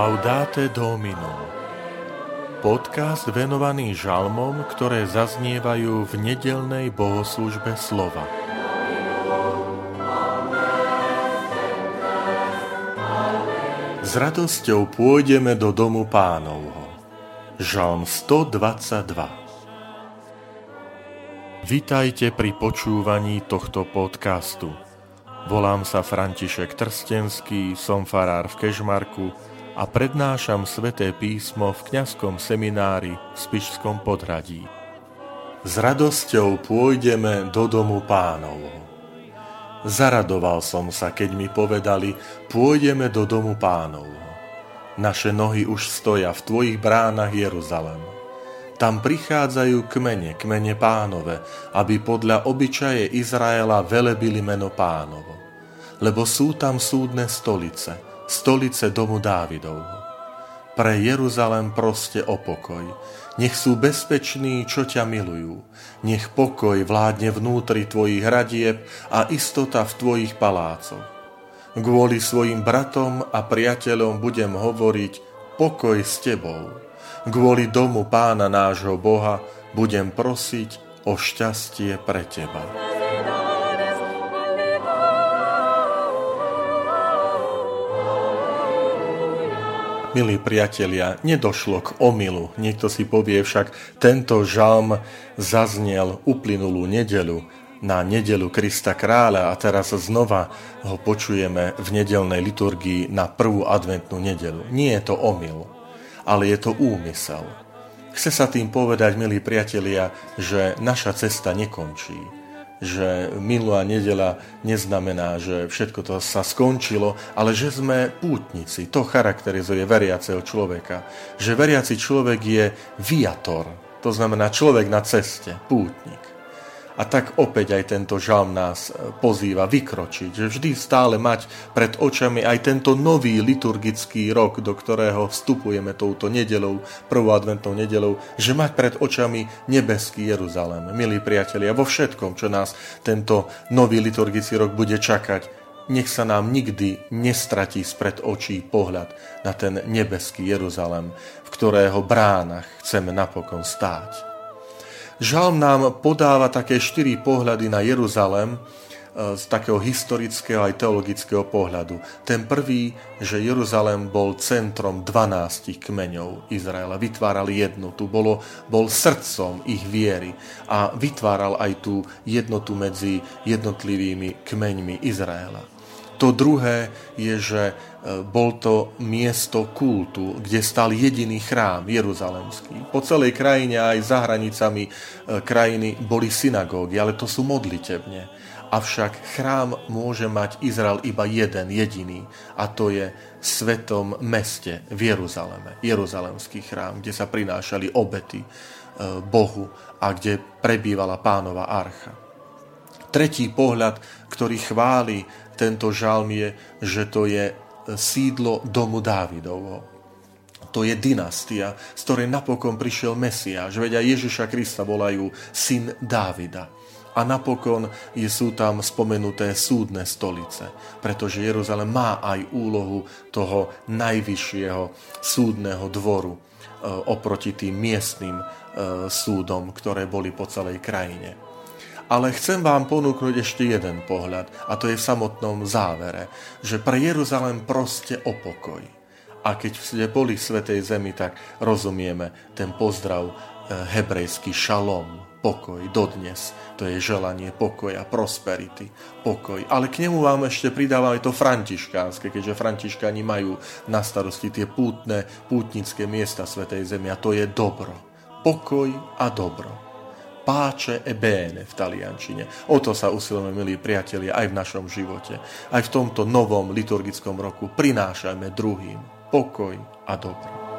Audate Dominum. Podcast venovaný žalmom, ktoré zaznievajú v nedeľnej bohoslužbe slova. S radosťou pôjdeme do domu Pánovho. Žalm 122. Vitajte pri počúvaní tohto podcastu. Volám sa František Trstenský, som farár v Kežmarku a prednášam Sväté písmo v kňazskom seminári v Spišskom Podhradí. S radosťou pôjdeme do domu Pánovho. Zaradoval som sa, keď mi povedali, pôjdeme do domu Pánovho. Naše nohy už stoja v tvojich bránach, Jeruzalem. Tam prichádzajú kmene Pánove, aby podľa obyčaje Izraela velebili meno Pánovo. Lebo sú tam súdne stolice, stolice domu Dávidovho. Pre Jeruzalem proste o pokoj. Nech sú bezpeční, čo ťa milujú. Nech pokoj vládne vnútri tvojich hradieb a istota v tvojich palácoch. Kvôli svojim bratom a priateľom budem hovoriť pokoj s tebou. Kvôli domu Pána nášho Boha budem prosiť o šťastie pre teba. Milí priatelia, nedošlo k omylu. Niekto si povie však, tento žalm zaznel uplynulú nedeľu na nedeľu Krista Kráľa a teraz znova ho počujeme v nedeľnej liturgii na prvú adventnú nedeľu. Nie je to omyl, ale je to úmysel. Chce sa tým povedať, milí priatelia, že naša cesta nekončí. Že minulá nedeľa neznamená, že všetko to sa skončilo, ale že sme pútnici. To charakterizuje veriaceho človeka. Že veriaci človek je viator, to znamená človek na ceste, pútnik. A tak opäť aj tento žalm nás pozýva vykročiť, že vždy stále mať pred očami aj tento nový liturgický rok, do ktorého vstupujeme touto nedeľou, prvou adventnou nedeľou, že mať pred očami nebeský Jeruzalém. Milí priatelia, vo všetkom, čo nás tento nový liturgický rok bude čakať, nech sa nám nikdy nestratí spred očí pohľad na ten nebeský Jeruzalém, v ktorého bránach chceme napokon stáť. Žalm nám podáva také štyri pohľady na Jeruzalém z takého historického aj teologického pohľadu. Ten prvý, že Jeruzalém bol centrom 12 kmeňov Izraela. Vytvárali jednotu, bol srdcom ich viery a vytváral aj tú jednotu medzi jednotlivými kmeňmi Izraela. To druhé je, že bol to miesto kultu, kde stal jediný chrám jeruzalemský. Po celej krajine aj za hranicami krajiny boli synagógy, ale to sú modlitebne. Avšak chrám môže mať Izrael iba jeden jediný, a to je v Svetom meste v Jeruzaleme. Jeruzalemský chrám, kde sa prinášali obety Bohu a kde prebývala Pánova archa. Tretí pohľad, ktorý chváli tento žalm, je, že to je sídlo domu Dávidovho. To je dynastia, z ktorej napokon prišiel Mesiáš, veď aj Ježiša Krista volajú syn Dávida. A napokon sú tam spomenuté súdne stolice, pretože Jeruzalém má aj úlohu toho najvyššieho súdneho dvoru oproti tým miestnym súdom, ktoré boli po celej krajine. Ale chcem vám ponúknuť ešte jeden pohľad, a to je v samotnom závere, že pre Jeruzalém proste o pokoj. A keď ste boli v Svätej Zemi, tak rozumieme ten pozdrav hebrejský šalom, pokoj dodnes. To je želanie pokoja, prosperity, pokoj. Ale k nemu vám ešte pridávam aj to františkánske, keďže františkáni majú na starosti tie pútnické miesta Svätej Zemi, a to je dobro. Pokoj a dobro. Pace e bene v taliančine. O to sa usilujeme, milí priatelia, aj v našom živote. Aj v tomto novom liturgickom roku prinášajme druhým pokoj a dobro.